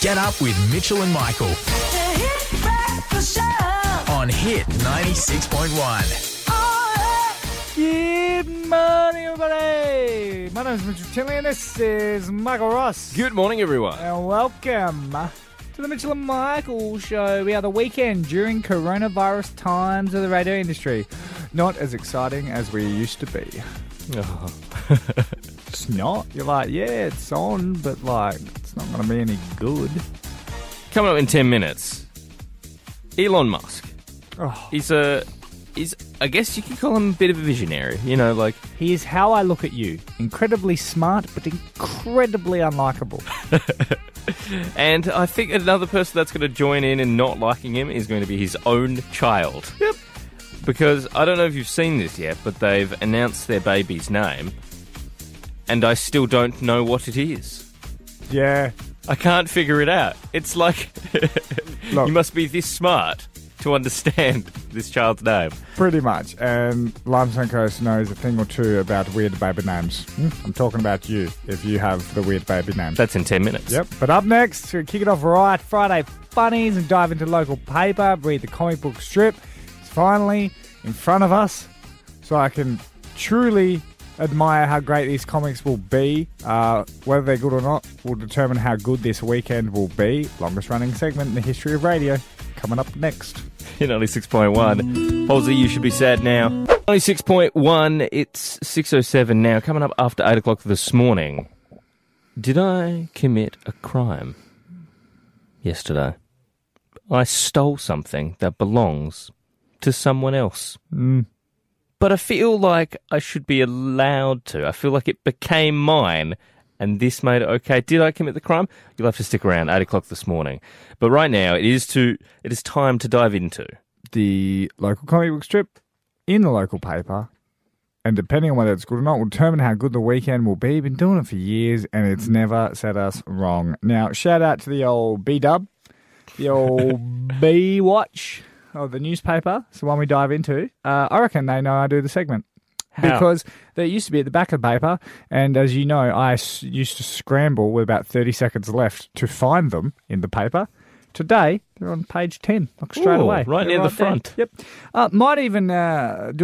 Get Up with Mitchell and Michael. On Hit 96.1. Good morning, everybody. My name is Mitchell Tilley and this is Michael Ross. Good morning, everyone. And welcome to the Mitchell and Michael Show. We are the weekend during coronavirus times of the radio industry. Not as exciting as we used to be. Oh. It's not. You're like, yeah, it's on, but like, it's not going to be any good. Coming up in 10 minutes, Elon Musk. Oh. He's I guess you could call him a bit of a visionary. You know, like, he is how I look at you. Incredibly smart, but incredibly unlikable. And I think another person that's going to join in and not liking him is going to be his own child. Yep. Because I don't know if you've seen this yet, but they've announced their baby's name, and I still don't know what it is. Yeah. I can't figure it out. It's like, you must be this smart to understand this child's name. Pretty much. And Limestone Coast knows a thing or two about weird baby names. I'm talking about you, if you have the weird baby name. That's in 10 minutes. Yep. But up next, we're going to kick it off right, Friday funnies, and dive into local paper, read the comic book strip. It's finally in front of us, so I can truly admire how great these comics will be. Whether they're good or not will determine how good this weekend will be. Longest running segment in the history of radio. Coming up next. Hit 96.1. Halsey, you should be sad now. 96.1, it's 6.07 now. Coming up after 8 o'clock this morning. Did I commit a crime yesterday? I stole something that belongs to someone else. But I feel like I should be allowed to. I feel like it became mine, and this made it okay. Did I commit the crime? You'll have to stick around 8 o'clock this morning. But right now, it is time to dive into the local comic book strip in the local paper. And depending on whether it's good or not will determine how good the weekend will be. Been doing it for years, and it's never set us wrong. Now, shout out to the old B-dub, the old B-watch of the newspaper. It's the one we dive into. I reckon they know I do the segment. How? Because there used to be at the back of the paper, and as you know, I used to scramble with about 30 seconds left to find them in the paper. Today, they're on page 10, like straight away. Right near the front. Yep. Might even do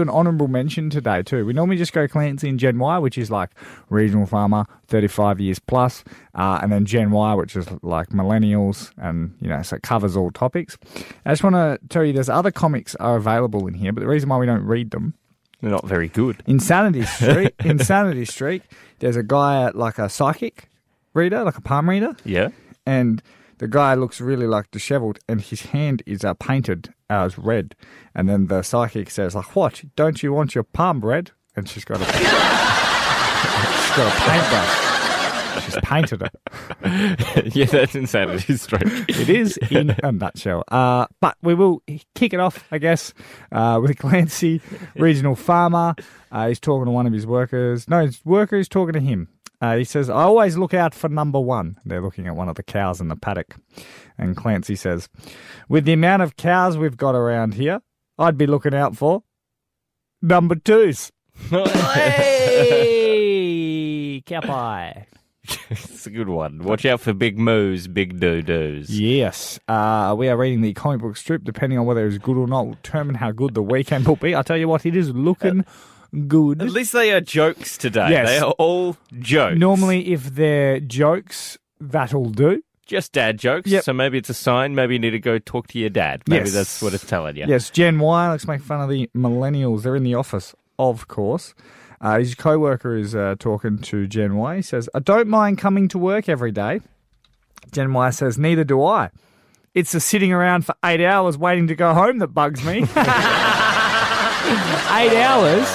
an honourable mention today too. We normally just go Clancy and Gen Y, which is like regional farmer, 35 years plus, and then Gen Y, which is like millennials, and, you know, so it covers all topics. I just want to tell you there's other comics are available in here, but the reason why we don't read them, they're not very good. Insanity Street. There's a guy, like a psychic reader, like a palm reader. Yeah. And the guy looks really, like, disheveled, and his hand is painted as red. And then the psychic says, like, what? Don't you want your palm red? And she's got a paintbrush. She's painted it. Yeah, that's Insanity Street. It is in a nutshell. But we will kick it off, I guess, with Clancy, regional farmer. He's talking to one of his workers. No, his worker is talking to him. He says, I always look out for number one. They're looking at one of the cows in the paddock. And Clancy says, with the amount of cows we've got around here, I'd be looking out for number twos. Hey! Cow pie. It's a good one. Watch out for big moos, big doo-doos. Yes. We are reading the comic book strip. Depending on whether it's good or not will determine how good the weekend will be. I tell you what, it is looking good. At least they are jokes today. Yes. They are all jokes. Normally, if they're jokes, that'll do. Just dad jokes. Yep. So maybe it's a sign. Maybe you need to go talk to your dad. Maybe that's what it's telling you. Yes, Gen Y, let's make fun of the millennials. They're in the office, of course. His co-worker is talking to Gen Y. He says, I don't mind coming to work every day. Gen Y says, neither do I. It's the sitting around for 8 hours waiting to go home that bugs me. 8 hours?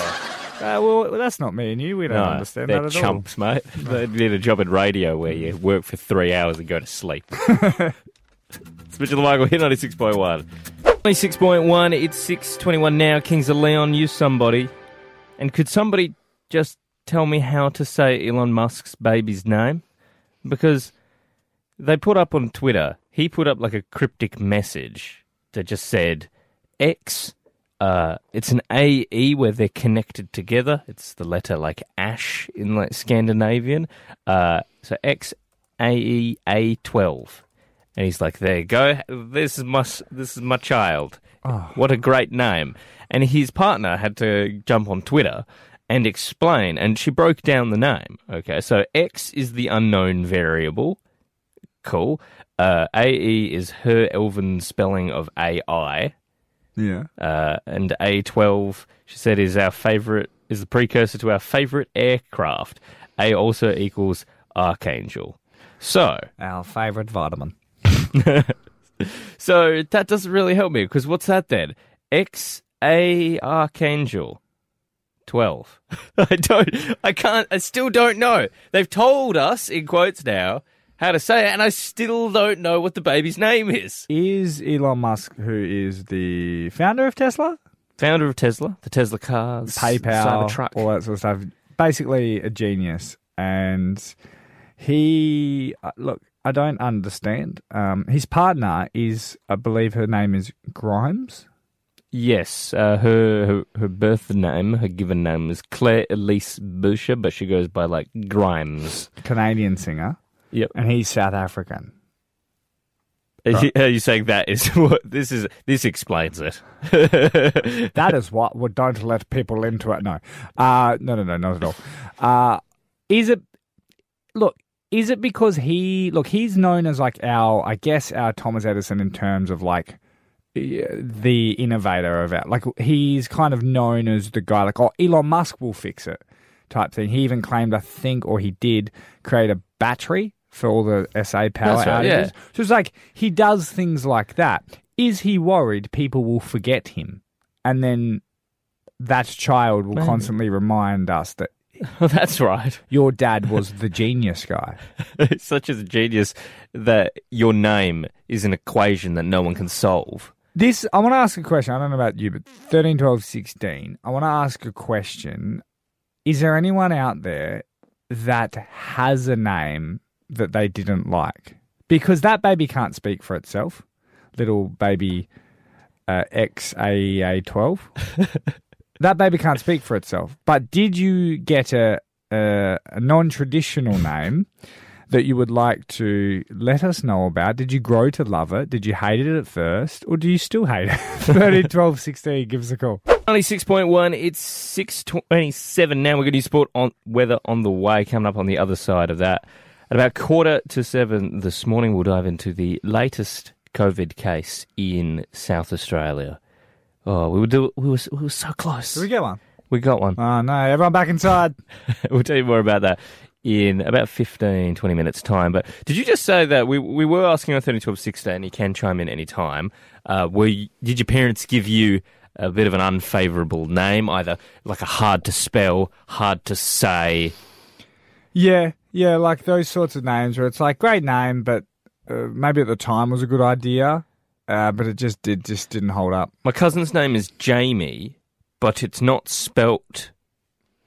Well, that's not me and you. We don't understand that at all. They're chumps, mate. They did a job at radio where you work for 3 hours and go to sleep. It's Mitchell and Michael, Hit 96.1. 96.1, it's 6.21 now. Kings of Leon, you somebody. And could somebody just tell me how to say Elon Musk's baby's name? Because they put up on Twitter, he put up like a cryptic message that just said X. It's an AE where they're connected together. It's the letter like ash in like Scandinavian. So X Æ A-12. And he's like, there you go. This is my child. Oh. What a great name. And his partner had to jump on Twitter and explain. And she broke down the name. Okay, so X is the unknown variable. Cool. AE is her elven spelling of AI. Yeah. And A-12, she said, is the precursor to our favorite aircraft. A also equals Archangel. So. Our favorite vitamin. So that doesn't really help me, because what's that then? X A Archangel 12. I still don't know. They've told us, in quotes now, how to say it, and I still don't know what the baby's name is. Is Elon Musk, who is the founder of Tesla? Founder of Tesla, the Tesla cars, PayPal, Cybertruck, all that sort of stuff. Basically a genius. And he, look, I don't understand. His partner is, I believe her name is Grimes? Yes. Her birth name, her given name is Claire Elise Boucher, but she goes by, like, Grimes. Canadian singer. Yep. And he's South African. Right. Are you saying that is what this is? This explains it. That is what we don't let people into it. No. No, not at all. Is it because he's known as like our Thomas Edison in terms of like the innovator of like he's kind of known as the guy like, oh, Elon Musk will fix it type thing. He even claimed, I think, or he did create a battery for all the SA power outages. Right, yeah. So it's like he does things like that. Is he worried people will forget him? And then that child will constantly remind us that, well, that's right, your dad was the genius guy. Such as a genius that your name is an equation that no one can solve. This, I want to ask a question. I don't know about you, but 13, 12, 16, I want to ask a question. Is there anyone out there that has a name that they didn't like? Because that baby can't speak for itself. Little baby X Æ A-12. That baby can't speak for itself. But did you get a non-traditional name that you would like to let us know about? Did you grow to love it? Did you hate it at first? Or do you still hate it? 13, 12, 16, give us a call. 96.1, it's 6:27 now. We're going to do sport on weather on the way, coming up on the other side of that. At about 6:45 this morning, we'll dive into the latest COVID case in South Australia. Oh, we were so close. Did we get one? We got one. Oh, no. Everyone back inside. We'll tell you more about that in about 15, 20 minutes' time. But did you just say that we were asking on 30, 12, 16, you can chime in any time. Did your parents give you a bit of an unfavourable name, either like a hard to spell, hard to say? Yeah, like those sorts of names where it's like, great name, but maybe at the time was a good idea. But it just didn't hold up. My cousin's name is Jamie, but it's not spelt.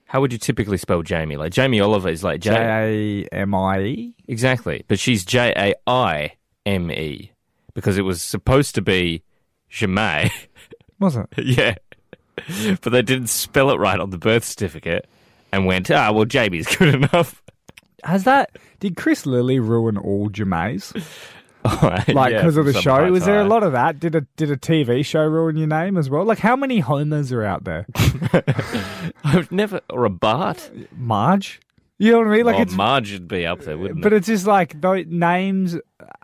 How would you typically spell Jamie? Like Jamie Oliver is like Jamie. Exactly. But she's Jaime because it was supposed to be Jamie. Was it? Yeah. But they didn't spell it right on the birth certificate and went, well, Jamie's good enough. Did Chris Lilly ruin all Jamies? Right, like because of the show, was there a lot of that? Did a TV show ruin your name as well? Like how many Homers are out there? Or a Bart, Marge. You know what I mean? Like Marge would be up there, wouldn't it? But it's just like the names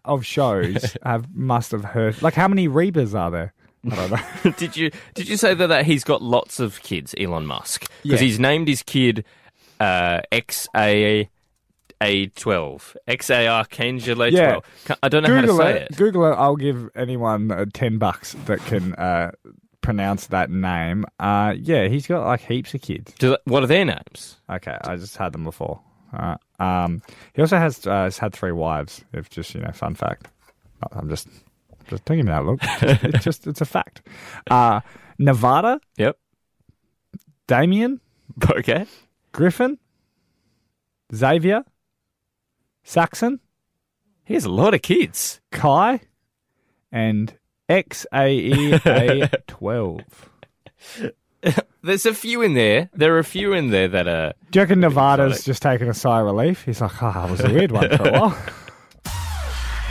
of shows must have hurt. Like how many Rebas are there? I don't know. Did you say that he's got lots of kids, Elon Musk? Because he's named his kid X A. A12. X-A-R-K-A-N-G-L-A 12. Yeah. I don't know how to say it. Google it. I'll give anyone $10 that can pronounce that name. Yeah, he's got like heaps of kids. What are their names? Okay, I just had them before. All right. He also has had 3 wives. If just, fun fact. I'm just thinking about it. Look, it's a fact. Nevada. Yep. Damien. Okay. Griffin. Xavier, Saxon. He has a lot of kids. Kai, and X Æ A-12. There's a few in there. There are a few in there that are... Do you reckon Nevada's exotic? Just taking a sigh of relief? He's like, it was a weird one for a while.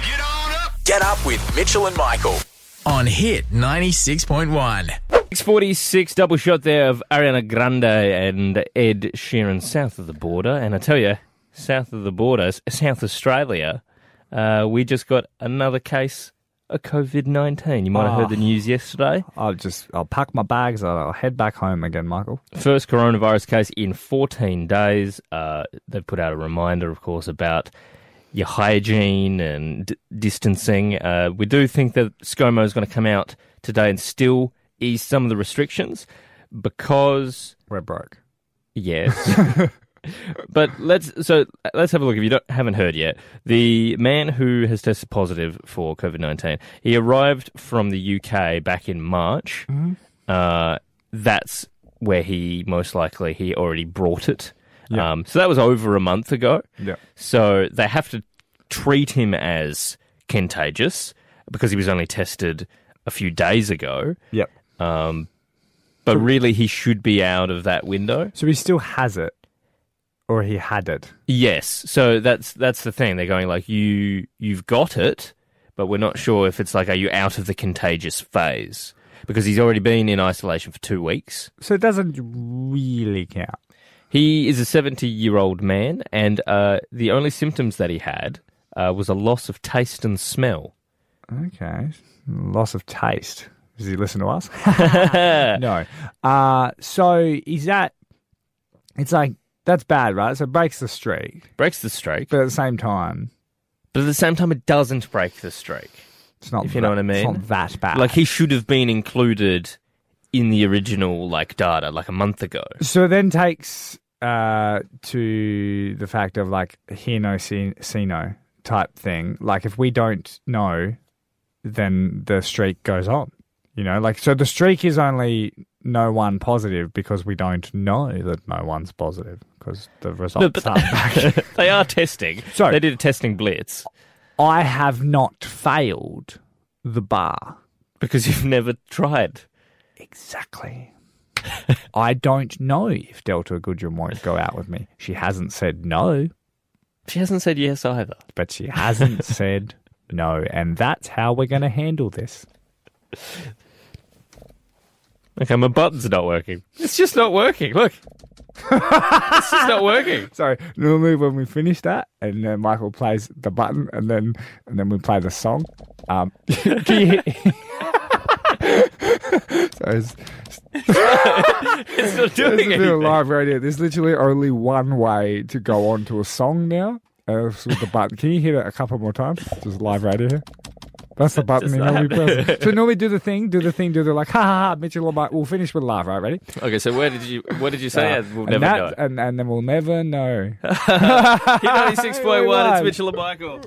Get on up! Get Get Up with Mitchell and Michael on Hit 96.1. 6:46, double shot there of Ariana Grande and Ed Sheeran, south of the border. And I tell you, south of the border, South Australia, we just got another case of COVID-19. You might have heard the news yesterday. I'll pack my bags. I'll head back home again, Michael. First coronavirus case in 14 days. They've put out a reminder, of course, about your hygiene and distancing. We do think that ScoMo is going to come out today and still ease some of the restrictions because we're broke. Yes. But let's have a look. If you haven't heard yet, the man who has tested positive for COVID-19, he arrived from the UK back in March. Mm-hmm. That's where he already brought it. Yep. So that was over a month ago. Yep. So they have to treat him as contagious because he was only tested a few days ago. Yep. But really, he should be out of that window. So he still has it. Or he had it. Yes. So that's the thing. They're going like, you've got it, but we're not sure if it's like, are you out of the contagious phase? Because he's already been in isolation for 2 weeks. So it doesn't really count. He is a 70-year-old man, and the only symptoms that he had was a loss of taste and smell. Okay. Loss of taste. Does he listen to us? No. So is that... It's like... That's bad, right? So it breaks the streak. Breaks the streak. But at the same time, it doesn't break the streak. It's not, if you know what I mean. It's not that bad. Like, he should have been included in the original, like, data, like, a month ago. So it then takes to the fact of, like, hear no, see no type thing. Like, if we don't know, then the streak goes on. You know, like, so the streak is only... no one positive because we don't know that no one's positive because the results aren't back. They are testing. So they did a testing blitz. I have not failed the bar. Because you've never tried. Exactly. I don't know if Delta Goodrum won't go out with me. She hasn't said no. She hasn't said yes either. But she hasn't said no. And that's how we're going to handle this. Okay, my button's not working. It's just not working. Look. It's just not working. Sorry. Normally when we finish that and then Michael plays the button and then we play the song. It's not doing anything. This is live radio. There's literally only one way to go on to a song now. With the button. Can you hear that a couple more times? Just live radio here. That's the button in every person. So normally do the thing, like, ha, Mitchell, we'll finish with laugh, right? Ready? Okay, so what did you say? We'll never know. And then we'll never know. Hit 96.1, it's Mitchell and Michael.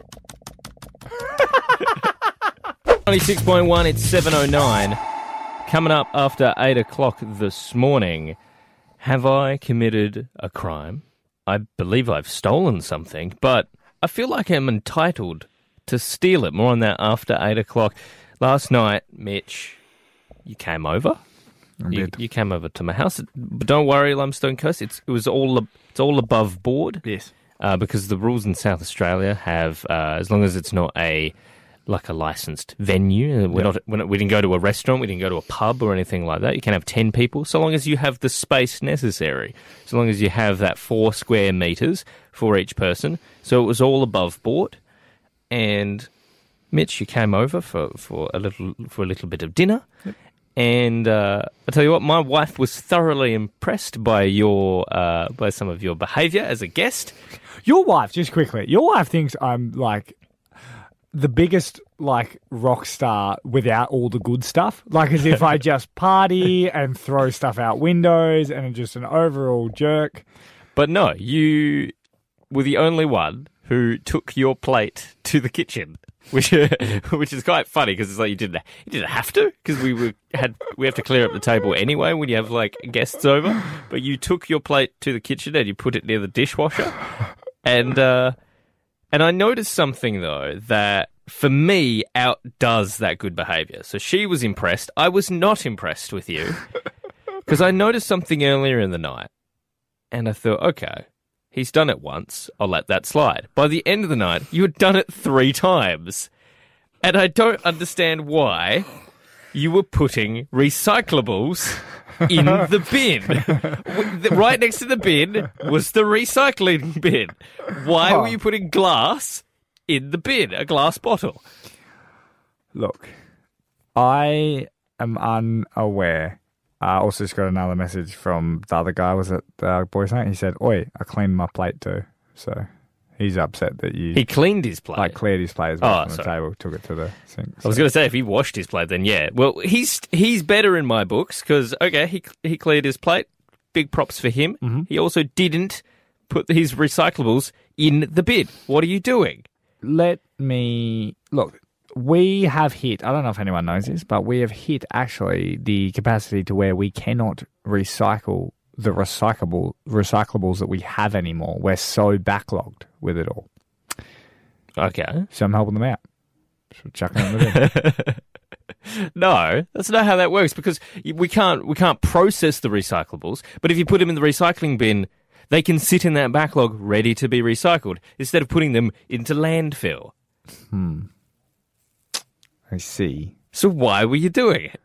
96.1, it's 7:09. Coming up after 8 o'clock this morning, have I committed a crime? I believe I've stolen something, but I feel like I'm entitled to steal it. More on that after 8 o'clock. Last night, Mitch, you came over. You came over to my house. But don't worry, Limestone Coast, it's all above board. Yes. Because the rules in South Australia have, as long as it's not a licensed venue, we didn't go to a restaurant, we didn't go to a pub or anything like that. You can have 10 people, so long as you have the space necessary, so long as you have that 4 square metres for each person. So it was all above board. And Mitch, you came over for a little bit of dinner. Yep. And I tell you what, my wife was thoroughly impressed by by some of your behaviour as a guest. Your wife, just quickly, thinks I'm like the biggest like rock star without all the good stuff. Like as if I just party and throw stuff out windows and I'm just an overall jerk. But no, you were the only one who took your plate to the kitchen, which is quite funny because it's like you didn't have to, because we have to clear up the table anyway when you have like guests over. But you took your plate to the kitchen and you put it near the dishwasher. And I noticed something though that for me outdoes that good behaviour. So she was impressed. I was not impressed with you because I noticed something earlier in the night, and I thought, okay. He's done it once. I'll let that slide. By the end of the night, you had done it 3 times. And I don't understand why you were putting recyclables in the bin. Right next to the bin was the recycling bin. Why were you putting glass in the bin, a glass bottle? Look, I am unaware. I also just got another message from the other guy. Was it the boys' night? He said, "Oi, I cleaned my plate too." So he's upset that you... He cleaned his plate? Like, cleared his plate as well from the table, took it to the sink. So. I was going to say, if he washed his plate, then yeah. Well, he's better in my books because, okay, he cleared his plate. Big props for him. Mm-hmm. He also didn't put his recyclables in the bin. What are you doing? Let me... Look... We have hit, I don't know if anyone knows this, but we have hit actually the capacity to where we cannot recycle the recyclables that we have anymore. We're so backlogged with it all. Okay. So I'm helping them out. So chucking them in. No, that's not how that works because we can't process the recyclables, but if you put them in the recycling bin, they can sit in that backlog ready to be recycled instead of putting them into landfill. Hmm. I see. So why were you doing it?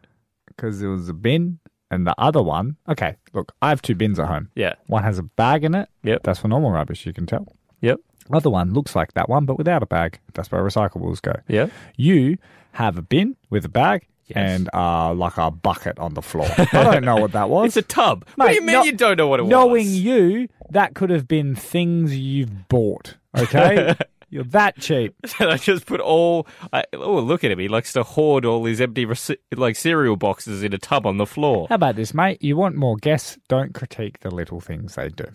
Because there was a bin and the other one... Okay, look, I have two bins at home. Yeah. One has a bag in it. Yep. That's for normal rubbish, you can tell. Yep. Other one looks like that one, but without a bag. That's where recyclables go. Yeah. You have a bin with a bag and like a bucket on the floor. I don't know what that was. It's a tub. Mate, what do you mean you don't know what it was? Knowing you, that could have been things you've bought, okay? You're that cheap. And I just put look at him. He likes to hoard all his empty cereal boxes in a tub on the floor. How about this, mate? You want more guests? Don't critique the little things they do.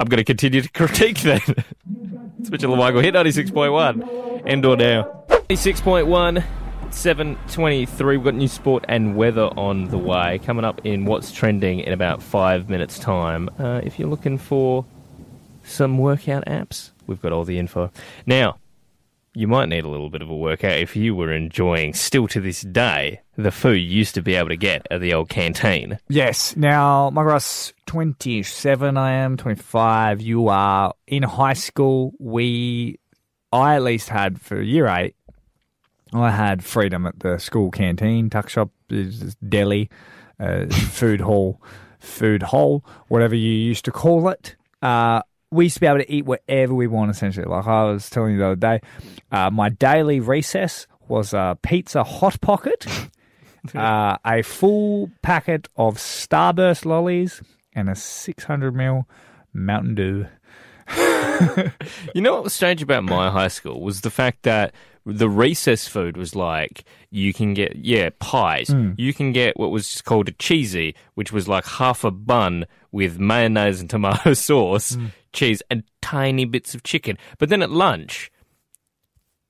I'm going to continue to critique that. It's Mitchell and Michael. Hit 96.1. End or now. 96.1, 7:23. We've got new sport and weather on the way. Coming up in What's Trending in about 5 minutes' time. If you're looking for some workout apps, we've got all the info. Now, you might need a little bit of a workout if you were enjoying, still to this day, the food you used to be able to get at the old canteen. Yes. Now, Michael Ross, 27 I am, 25 you are. In high school, I at least had, for year 8, I had freedom at the school canteen, tuck shop, deli, food hall, whatever you used to call it. We used to be able to eat whatever we want, essentially. Like I was telling you the other day, my daily recess was a pizza hot pocket, a full packet of Starburst lollies, and a 600ml Mountain Dew. You know what was strange about my high school was the fact that the recess food was like, you can get, pies. Mm. You can get what was just called a cheesy, which was like half a bun with mayonnaise and tomato sauce, cheese, and tiny bits of chicken. But then at lunch,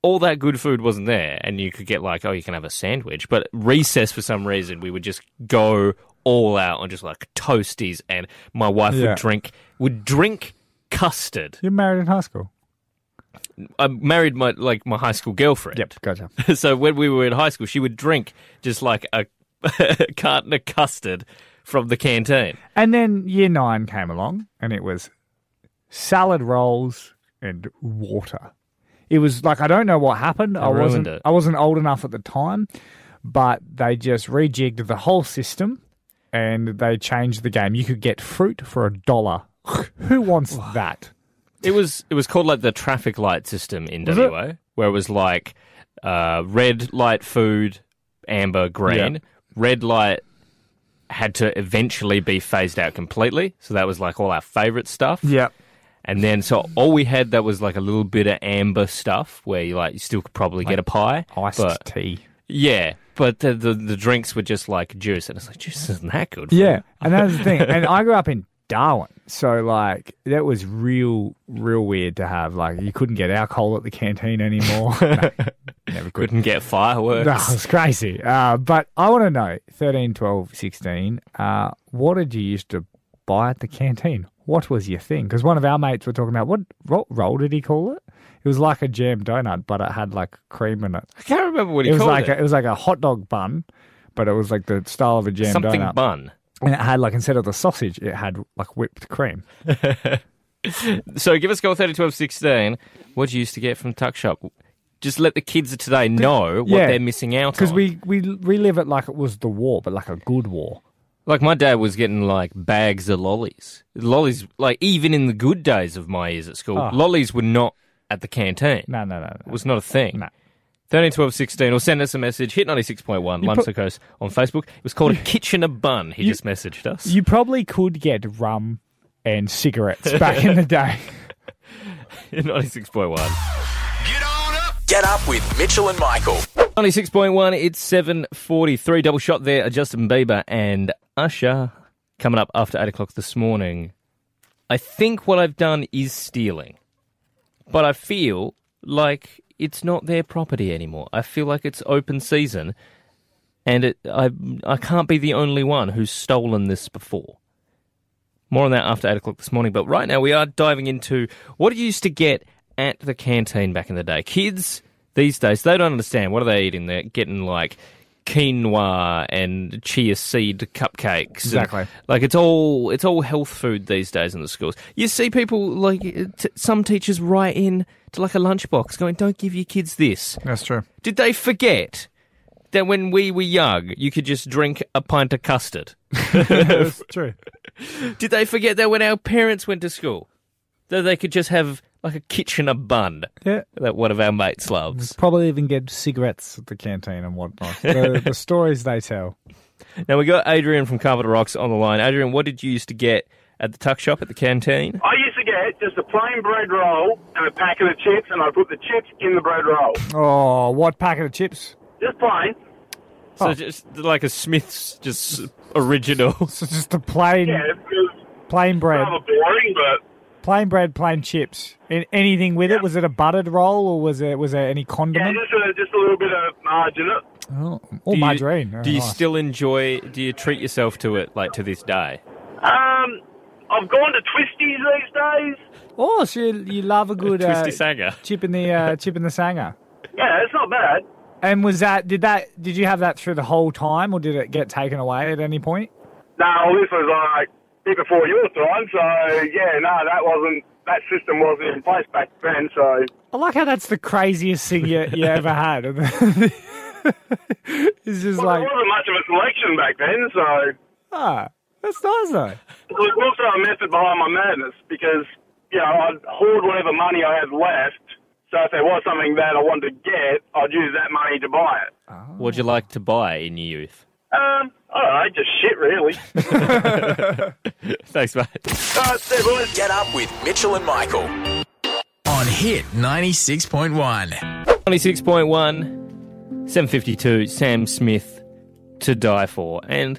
all that good food wasn't there, and you could get like, you can have a sandwich. But recess, for some reason, we would just go all out on just like toasties, and my wife would drink custard. You're married in high school. I married my high school girlfriend. Yep, gotcha. So when we were in high school, she would drink just like a carton of custard from the canteen. And then year 9 came along, and it was salad rolls and water. It was like, I don't know what happened. I wasn't old enough at the time, but they just rejigged the whole system, and they changed the game. You could get fruit for $1. Who wants that? It was called like the traffic light system in WA, where it was like red light food, amber, green. Yeah. Red light had to eventually be phased out completely, so that was like all our favourite stuff. Yeah. And then so all we had that was like a little bit of amber stuff, where you still could probably get a pie. Iced tea. Yeah, but the drinks were just like juice, and it's like, juice isn't that good for you. And that's the thing. And I grew up in Darwin. So, like, that was real weird to have. Like, you couldn't get alcohol at the canteen anymore. No, never could. Couldn't get fireworks. No, it was crazy. But I want to know, 13, 12, 16, what did you used to buy at the canteen? What was your thing? Because one of our mates were talking about, what roll did he call it? It was like a jam donut, but it had, like, cream in it. I can't remember what he called it. It was like a hot dog bun, but it was like the style of a jam donut. Something bun. And it had, like, instead of the sausage, it had, like, whipped cream. So give us a call, 30, 12, 16. What did you used to get from Tuck Shop? Just let the kids of today know what they're missing out on. Because we live it like it was the war, but like a good war. Like my dad was getting like bags of lollies. Lollies, like even in the good days of my years at school, lollies were not at the canteen. No. It was not a thing. No. 13, 12, 16, or send us a message, hit 96.1, Limestone Coast on Facebook. It was called a Kitchener Bun. He just messaged us. You probably could get rum and cigarettes back in the day. 96.1. Get up with Mitchell and Michael. 96.1, it's 7:43. Double shot there, Justin Bieber and Usher coming up after 8 o'clock this morning. I think what I've done is stealing, but I feel like it's not their property anymore. I feel like it's open season, and I can't be the only one who's stolen this before. More on that after 8 o'clock this morning, but right now we are diving into what it used to get at the canteen back in the day. Kids these days, they don't understand. What are they eating? They're getting like quinoa and chia seed cupcakes. Exactly. And, like it's all health food these days in the schools. You see people like some teachers write in to like a lunchbox going, "Don't give your kids this." That's true. Did they forget that when we were young, you could just drink a pint of custard? That's true. Did they forget that when our parents went to school, that they could just have like a Kitchener bun that one of our mates loves. Probably even get cigarettes at the canteen and whatnot. The stories they tell. Now, we got Adrian from Carpenter Rocks on the line. Adrian, what did you used to get at the tuck shop at the canteen? I used to get just a plain bread roll and a packet of chips, and I put the chips in the bread roll. Oh, what packet of chips? Just plain. So just like a Smith's just original. So just a plain, plain bread. Rather boring, but... Plain bread, plain chips. Anything with it? Was it a buttered roll, or was there any condiment? Yeah, just a little bit of marge in it. Oh, or margarine. Do you still enjoy? Do you treat yourself to it like to this day? I've gone to Twisties these days. Oh, so you love a good Twisty Sanger chip in the Sanger. Yeah, it's not bad. And was that? Did you have that through the whole time, or did it get taken away at any point? No, this was like before your time, so yeah, no, that system wasn't in place back then, so... I like how that's the craziest thing you ever had. It's just there wasn't much of a selection back then, so... Ah, that's nice though. It was also a method behind my madness, because, you know, I'd hoard whatever money I had left, so if there was something that I wanted to get, I'd use that money to buy it. Oh. What'd you like to buy in your youth? I don't know, just shit, really. Thanks, mate. Boys. Get up with Mitchell and Michael on Hit 96.1. 96.1, 7:52, Sam Smith, To Die For. And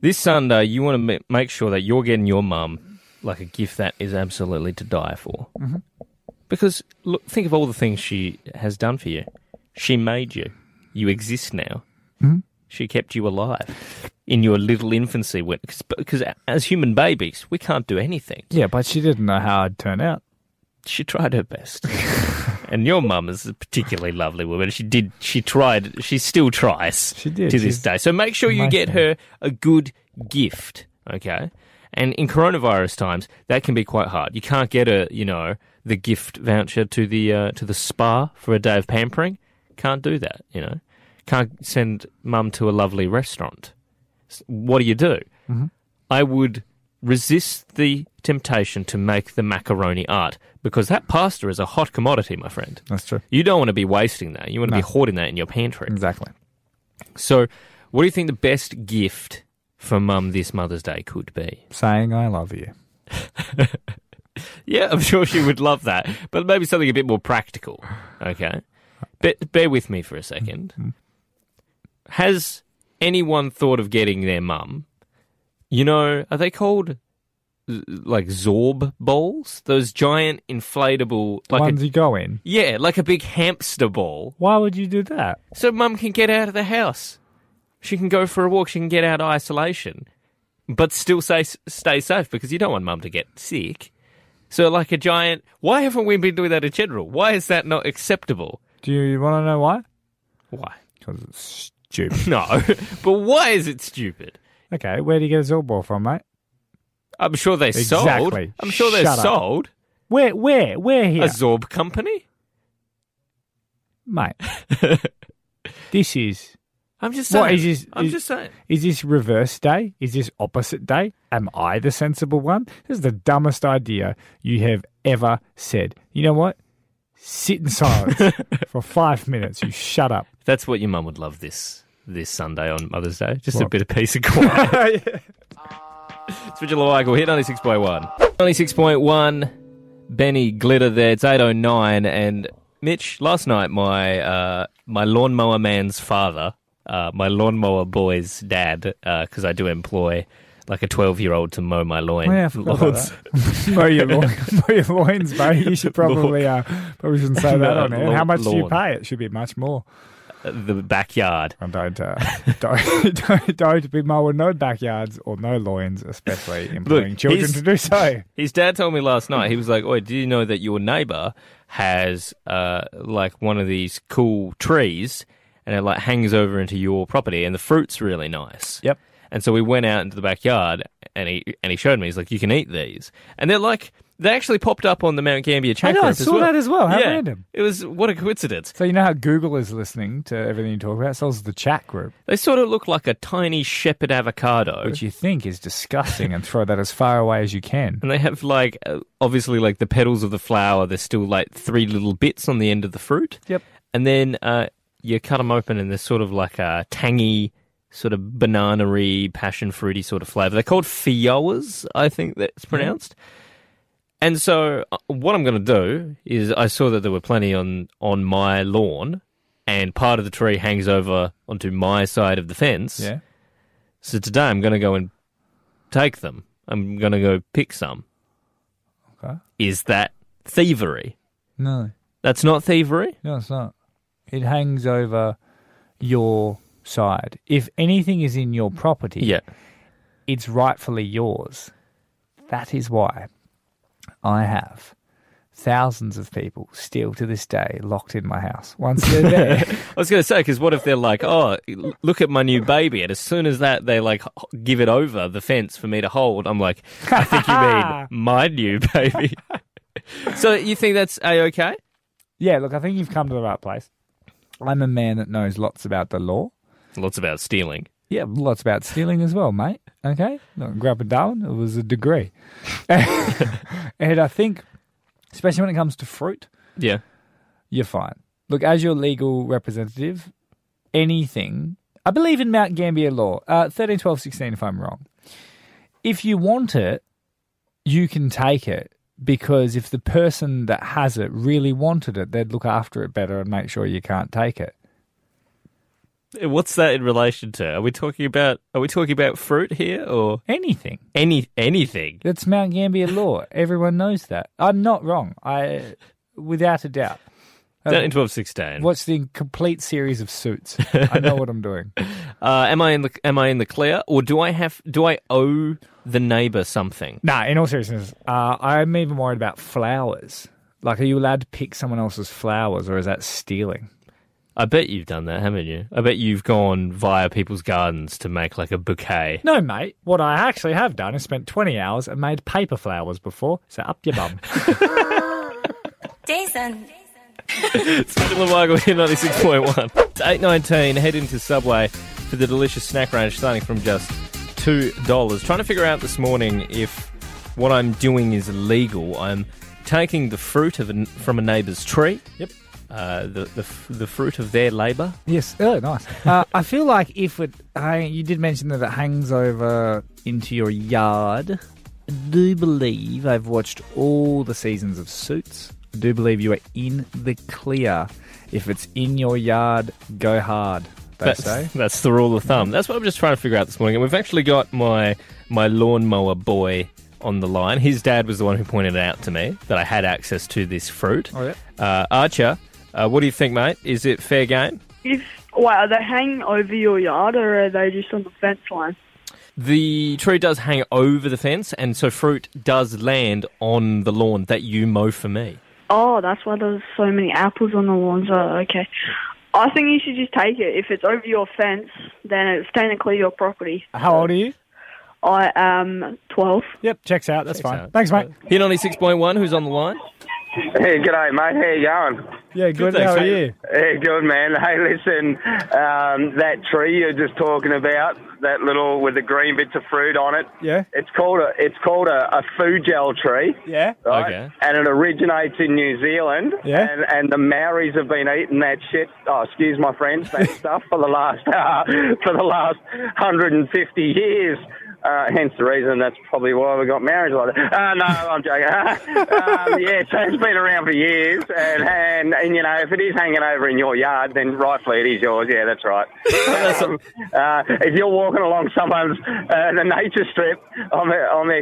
this Sunday, you want to make sure that you're getting your mum like a gift that is absolutely to die for. Mm-hmm. Because, look, think of all the things she has done for you. She made you. You exist now. Mm-hmm. She kept you alive in your little infancy. Because as human babies, we can't do anything. Yeah, but she didn't know how I'd turn out. She tried her best. And your mum is a particularly lovely woman. She still tries to this day. So make sure you get her a good gift, okay? And in coronavirus times, that can be quite hard. You can't get her, you know, the gift voucher to the spa for a day of pampering. Can't do that, you know. Can't send mum to a lovely restaurant. What do? Mm-hmm. I would resist the temptation to make the macaroni art because that pasta is a hot commodity, my friend. That's true. You don't want to be wasting that. You want to be hoarding that in your pantry. Exactly. So what do you think the best gift for mum this Mother's Day could be? Saying I love you. Yeah, I'm sure she would love that. But maybe something a bit more practical. Okay. Bear with me for a second. Mm-hmm. Has anyone thought of getting their mum? You know, are they called like Zorb balls? Those giant inflatable... like ones you go in? Yeah, like a big hamster ball. Why would you do that? So mum can get out of the house. She can go for a walk. She can get out of isolation. But still stay safe because you don't want mum to get sick. So like a giant... Why haven't we been doing that in general? Why is that not acceptable? Do you want to know why? Why? Because it's stupid. No, but why is it stupid? Okay, where do you get a Zorb ball from, mate? I'm sure they're sold. I'm sure they're sold. Where here? A Zorb company? Mate, this is... I'm just saying. What, is this, I'm just saying. Is this reverse day? Is this opposite day? Am I the sensible one? This is the dumbest idea you have ever said. You know what? Sit in silence for 5 minutes. You shut up. That's what your mum would love this Sunday on Mother's Day. Just a bit of peace and quiet. Yeah. It's Mitchell and Michael, Hit 96.1. 96.1, Benny Glitter there. It's 8.09. And Mitch, last night my lawnmower man's father... my lawnmower boy's dad, because I do employ like a 12-year-old to mow my loin. Yeah, lawns. Mow your loins, mate. You should probably shouldn't say that on it. How much do you pay? It should be much more. The backyard. And don't be mowing no backyards or no loins, especially employing children to do so. His dad told me last night. He was like, "Oi, do you know that your neighbour has like one of these cool trees?" And it like hangs over into your property, and the fruit's really nice. Yep. And so we went out into the backyard, and he showed me. He's like, "You can eat these," and they're like, they actually popped up on the Mount Gambier chat group. I know, I saw that as well. How random! It was what a coincidence. So you know how Google is listening to everything you talk about. So is the chat group. They sort of look like a tiny shepherd avocado, which you think is disgusting, and throw that as far away as you can. And they have like obviously like the petals of the flower. There's still like three little bits on the end of the fruit. Yep. And then. You cut them open and there's sort of like a tangy, sort of banana-y, passion-fruity sort of flavour. They're called feijoas, I think that's pronounced. And so what I'm going to do is I saw that there were plenty on my lawn and part of the tree hangs over onto my side of the fence. Yeah. So today I'm going to go and take them. I'm going to go pick some. Okay. Is that thievery? No. That's not thievery? No, it's not. It hangs over your side. If anything is in your property, it's rightfully yours. That is why I have thousands of people still to this day locked in my house once they're there. I was going to say, because what if they're like, oh, look at my new baby, and as soon as that they like give it over the fence for me to hold, I'm like, I think you mean my new baby. So you think that's A-okay? Yeah, look, I think you've come to the right place. I'm a man that knows lots about the law. Lots about stealing. Yeah, lots about stealing as well, mate. Okay? I grew up in Darwin. It was a degree. And I think, especially when it comes to fruit, you're fine. Look, as your legal representative, anything... I believe in Mount Gambier law, 13, 12, 16, if I'm wrong. If you want it, you can take it. Because if the person that has it really wanted it, they'd look after it better and make sure you can't take it. What's that in relation to? Are we talking about fruit here or anything? Anything. That's Mount Gambier law. Everyone knows that. I'm not wrong. Without a doubt. 13, 12, 16. What's the complete series of Suits? I know what I'm doing. Am I in the clear, or do I owe the neighbour something? Nah, in all seriousness, I'm even worried about flowers. Like, are you allowed to pick someone else's flowers, or is that stealing? I bet you've done that, haven't you? I bet you've gone via people's gardens to make like a bouquet. No, mate. What I actually have done is spent 20 hours and made paper flowers before. So up your bum, Jason. It's Mitchell and Michael here, 96.1. It's 8.19, head into Subway for the delicious snack range starting from just $2. Trying to figure out this morning if what I'm doing is illegal. I'm taking the fruit from a neighbour's tree. Yep. The fruit of their labour. Yes. Oh, nice. I feel like if it... you did mention that it hangs over into your yard. I do believe I've watched all the seasons of Suits. I do believe you are in the clear. If it's in your yard, go hard, they say. That's the rule of thumb. That's what I'm just trying to figure out this morning. And we've actually got my lawnmower boy on the line. His dad was the one who pointed it out to me that I had access to this fruit. Oh, yeah. Archer, what do you think, mate? Is it fair game? Are they hanging over your yard or are they just on the fence line? The tree does hang over the fence and so fruit does land on the lawn that you mow for me. Oh, that's why there's so many apples on the lawns. Oh, okay. I think you should just take it. If it's over your fence, then it's technically your property. How old are you? I am 12. Yep, checks out. That's fine. Thanks, mate. Hit 96.1, who's on the line? Hey, g'day, mate. How you going? Yeah, good. Thanks, how are you? Hey, good, man. Hey, listen, that tree you're just talking about, that little with the green bits of fruit on it. Yeah. It's called a feijoa tree. Yeah. Right? Okay. And it originates in New Zealand. Yeah. And the Maoris have been eating that shit. Oh, excuse my French. That stuff for the last 150 years. Hence the reason that's probably why we got married like that. No, I'm joking. Yeah, so it's been around for years. And you know, if it is hanging over in your yard, then rightfully it is yours. Yeah, that's right. If you're walking along someone's the nature strip, I'm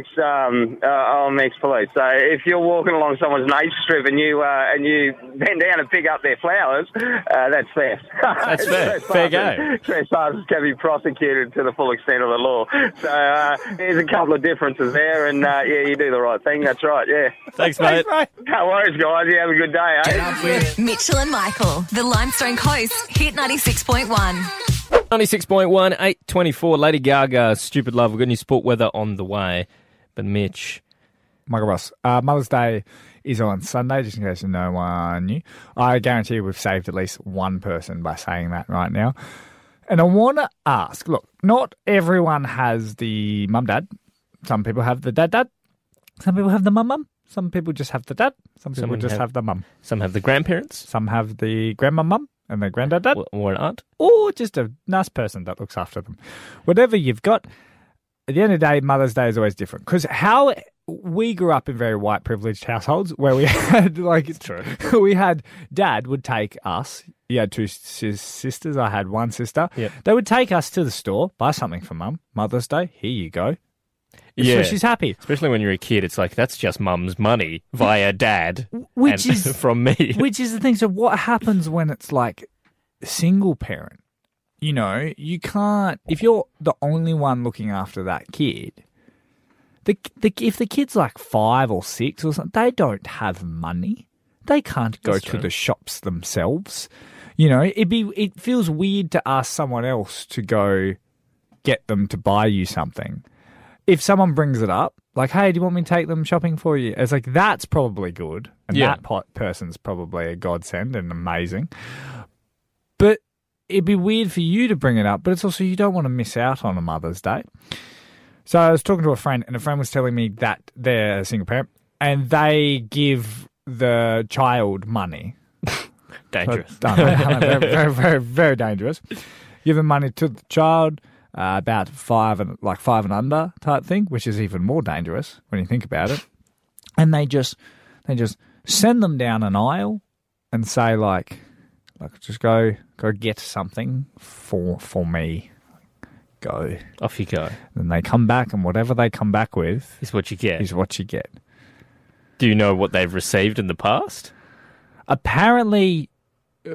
ex-police. So if you're walking along someone's nature strip and you bend down and pick up their flowers, that's theft. That's fair go. Trespassers can be prosecuted to the full extent of the law. So there's a couple of differences there, and yeah, you do the right thing. That's right. Yeah. Thanks, mate. No worries, guys. You have a good day. Eh? Mitchell and Michael, the Limestone Coast, Hit 96.1. 96.1, 824, Lady Gaga, Stupid Love. We've got new sport weather on the way. But Mitch. Michael Ross, Mother's Day is on Sunday, just in case no one knew. I guarantee we've saved at least one person by saying that right now. And I want to ask, look, not everyone has the mum-dad. Some people have the dad-dad. Some people have the mum-mum. Some people just have the dad. Some people have the mum. Some have the grandparents. Some have the grandmum-mum. And their granddad, or an aunt, or just a nice person that looks after them. Whatever you've got, at the end of the day, Mother's Day is always different. Because how we grew up in very white privileged households where we had dad would take us. You had two sisters. I had one sister. Yep. They would take us to the store, buy something for mum. Mother's Day, here you go. Yeah. So she's happy. Especially when you're a kid, it's like, that's just mum's money via dad. From me. Which is the thing. So what happens when it's like single parent? You know, you can't, if you're the only one looking after that kid, if the kid's like 5 or 6 or something, they don't have money. They can't go to the shops themselves. You know, it feels weird to ask someone else to go get them to buy you something. If someone brings it up, like, hey, do you want me to take them shopping for you? It's like, that's probably good. And that person's probably a godsend and amazing. But it'd be weird for you to bring it up. But it's also, you don't want to miss out on a Mother's Day. So I was talking to a friend, and a friend was telling me that they're a single parent, and they give the child money. Dangerous. Very, very, very dangerous. Give the money to the child. About 5 and under type thing, which is even more dangerous when you think about it. And they just send them down an aisle and say like just go get something for me. Go. Off you go. Then they come back, and whatever they come back with is what you get. Do you know what they've received in the past? Apparently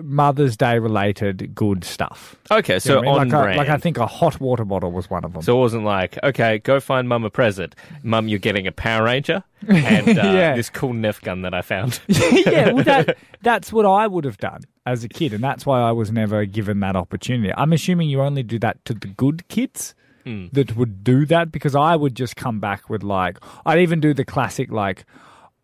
Mother's Day related good stuff. Okay, so you know what I mean? On brand. I think a hot water bottle was one of them. So it wasn't like, okay, go find mum a present. Mum, you're getting a Power Ranger and this cool Nerf gun that I found. Yeah, well, that's what I would have done as a kid, and that's why I was never given that opportunity. I'm assuming you only do that to the good kids that would do that, because I would just come back with I'd even do the classic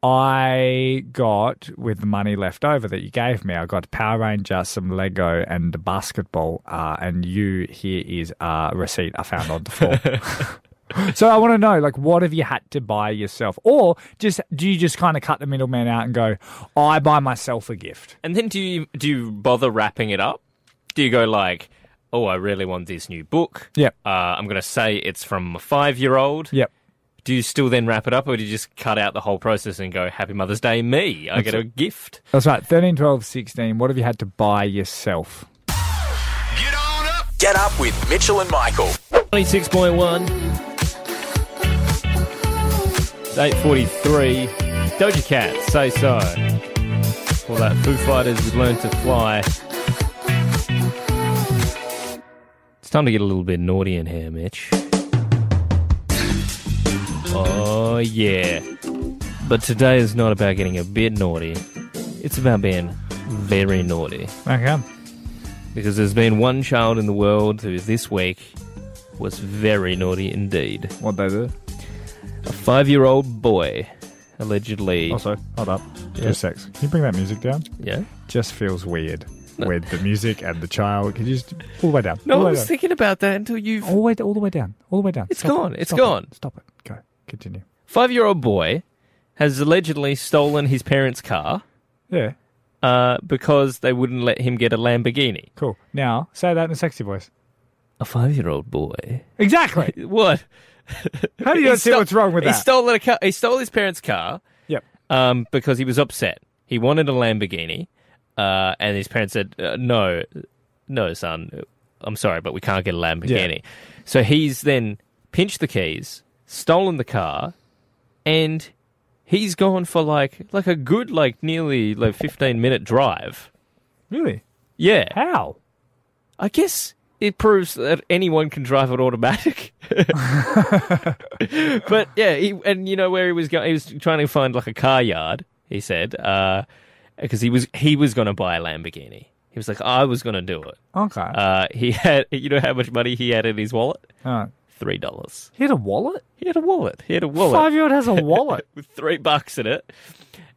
I got, with the money left over that you gave me, I got Power Ranger, some Lego, and a basketball. And here is a receipt I found on the floor. So I want to know, what have you had to buy yourself? Or do you just kind of cut the middleman out and go, I buy myself a gift? And then do you bother wrapping it up? Do you go oh, I really want this new book. Yep. I'm going to say it's from a 5-year-old. Yep. Do you still then wrap it up, or do you just cut out the whole process and go, Happy Mother's Day, me? I get a gift. That's right. 13, 12, 16. What have you had to buy yourself? Get on up. Get up with Mitchell and Michael. 26.1. 8:43. Doja Cat, Say So. All that Foo Fighters would learn to fly. It's time to get a little bit naughty in here, Mitch. Oh, yeah. But today is not about getting a bit naughty. It's about being very naughty. Okay. Because there's been one child in the world who this week was very naughty indeed. What'd they do? A 5-year-old boy allegedly... Also, hold up. Yeah. 2 secs. Can you bring that music down? Yeah. Just feels weird. No. With the music and the child. Can you just... All the way down. No, I was thinking about that until you've... All the way down. All the way down. It's gone. It's gone. Stop it. Go. Continue. 5-year-old boy has allegedly stolen his parents' car. Yeah. Because they wouldn't let him get a Lamborghini. Cool. Now, say that in a sexy voice. A 5-year-old boy. Exactly. What? How do you not see what's wrong with that? He stole his parents' car. Yep. Because he was upset. He wanted a Lamborghini. And his parents said, no, son, I'm sorry, but we can't get a Lamborghini. Yeah. So he's then pinched the keys, stolen the car, and he's gone for like a good, nearly 15-minute drive. Really? Yeah. How? I guess it proves that anyone can drive an automatic. But yeah, and you know where he was going? He was trying to find a car yard, he said, because he was going to buy a Lamborghini. He was like, I was going to do it. Okay. He had, you know how much money he had in his wallet? $3. He had a wallet? He had a wallet. 5-year-old has a wallet. With $3 in it.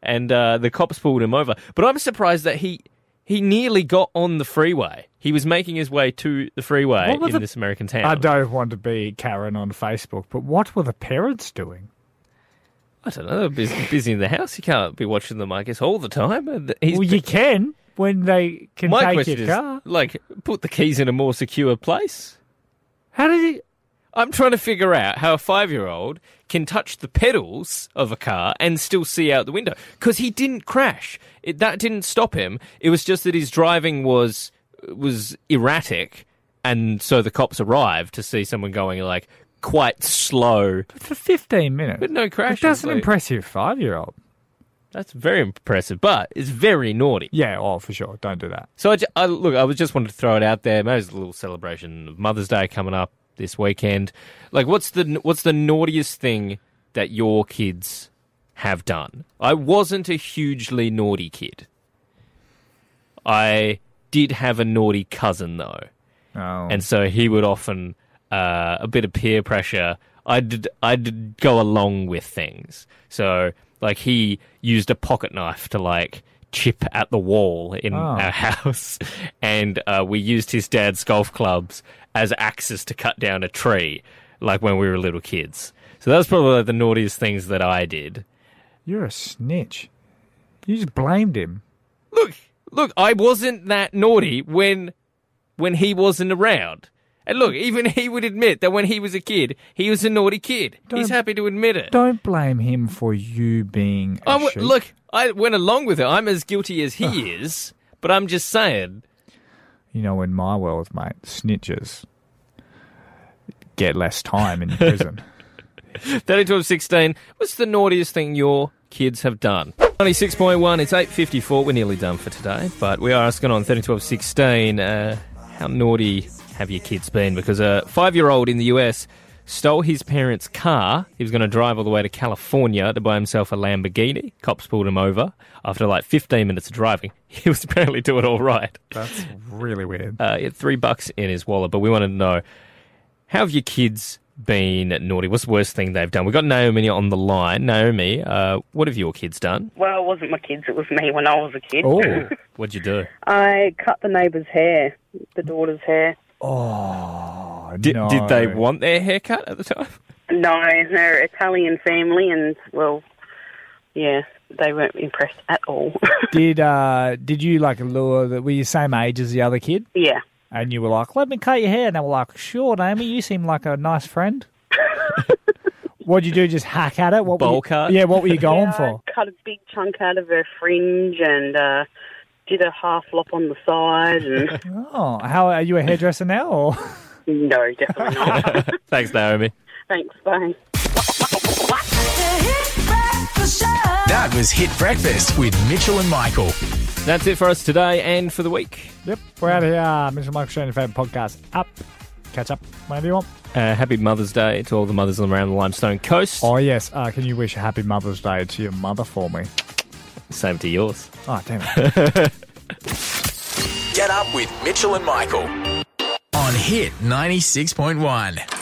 And the cops pulled him over. But I'm surprised that he nearly got on the freeway. He was making his way to the freeway in this American town. I don't want to be Karen on Facebook, but what were the parents doing? I don't know, they're busy in the house. You can't be watching them, I guess, all the time. You can when they can take your car. Put the keys in a more secure place. How did he... I'm trying to figure out how a 5-year-old can touch the pedals of a car and still see out the window. Because he didn't crash. That didn't stop him. It was just that his driving was erratic, and so the cops arrived to see someone going, quite slow. For 15 minutes. But no crashes. That's an impressive 5-year-old. That's very impressive, but it's very naughty. Yeah, for sure. Don't do that. So, I was just wanted to throw it out there. Maybe there's a little celebration of Mother's Day coming up this weekend. What's the naughtiest thing that your kids have done? I wasn't a hugely naughty kid. I did have a naughty cousin, though. Oh. And so he would often... a bit of peer pressure, I'd go along with things. So, he used a pocket knife to, chip at the wall in our house. And we used his dad's golf clubs as axes to cut down a tree, when we were little kids. So that was probably, the naughtiest things that I did. You're a snitch. You just blamed him. Look, I wasn't that naughty when he wasn't around. And look, even he would admit that when he was a kid, he was a naughty kid. He's happy to admit it. Don't blame him for you being a sheep. Look, I went along with it. I'm as guilty as he is, but I'm just saying. You know, in my world, mate, snitches get less time in prison. 301216, what's the naughtiest thing your kids have done? 96.1, it's 8:54. We're nearly done for today, but we are asking on 301216 how naughty... have your kids been? Because a 5-year-old in the US stole his parents' car. He was going to drive all the way to California to buy himself a Lamborghini. Cops pulled him over after 15 minutes of driving. He was apparently doing all right. That's really weird. He had $3 in his wallet, but we wanted to know, how have your kids been naughty? What's the worst thing they've done? We've got Naomi on the line. Naomi, what have your kids done? Well, it wasn't my kids. It was me when I was a kid. Oh, what'd you do? I cut the neighbour's hair, the daughter's hair. Oh, no. Did they want their haircut at the time? No, they're Italian family and, they weren't impressed at all. Did you, lure that? Were you the same age as the other kid? Yeah. And you were like, let me cut your hair. And they were like, sure, Naomi, you seem like a nice friend. What'd you do, just hack at it? Bowl cut? Yeah, what were you going for? I cut a big chunk out of her fringe and... did a half lop on the side. And... Oh, how are you a hairdresser now? Or... No, definitely not. Thanks, Naomi. Thanks, bye. That was Hit Breakfast with Mitchell and Michael. That's it for us today and for the week. Yep, we're out of here. Mitchell and Michael showing your favourite podcast up. Catch up whenever you want. Happy Mother's Day to all the mothers around the Limestone Coast. Oh, yes. Can you wish a happy Mother's Day to your mother for me? Same to yours. Oh, damn it. Get up with Mitchell and Michael on Hit 96.1.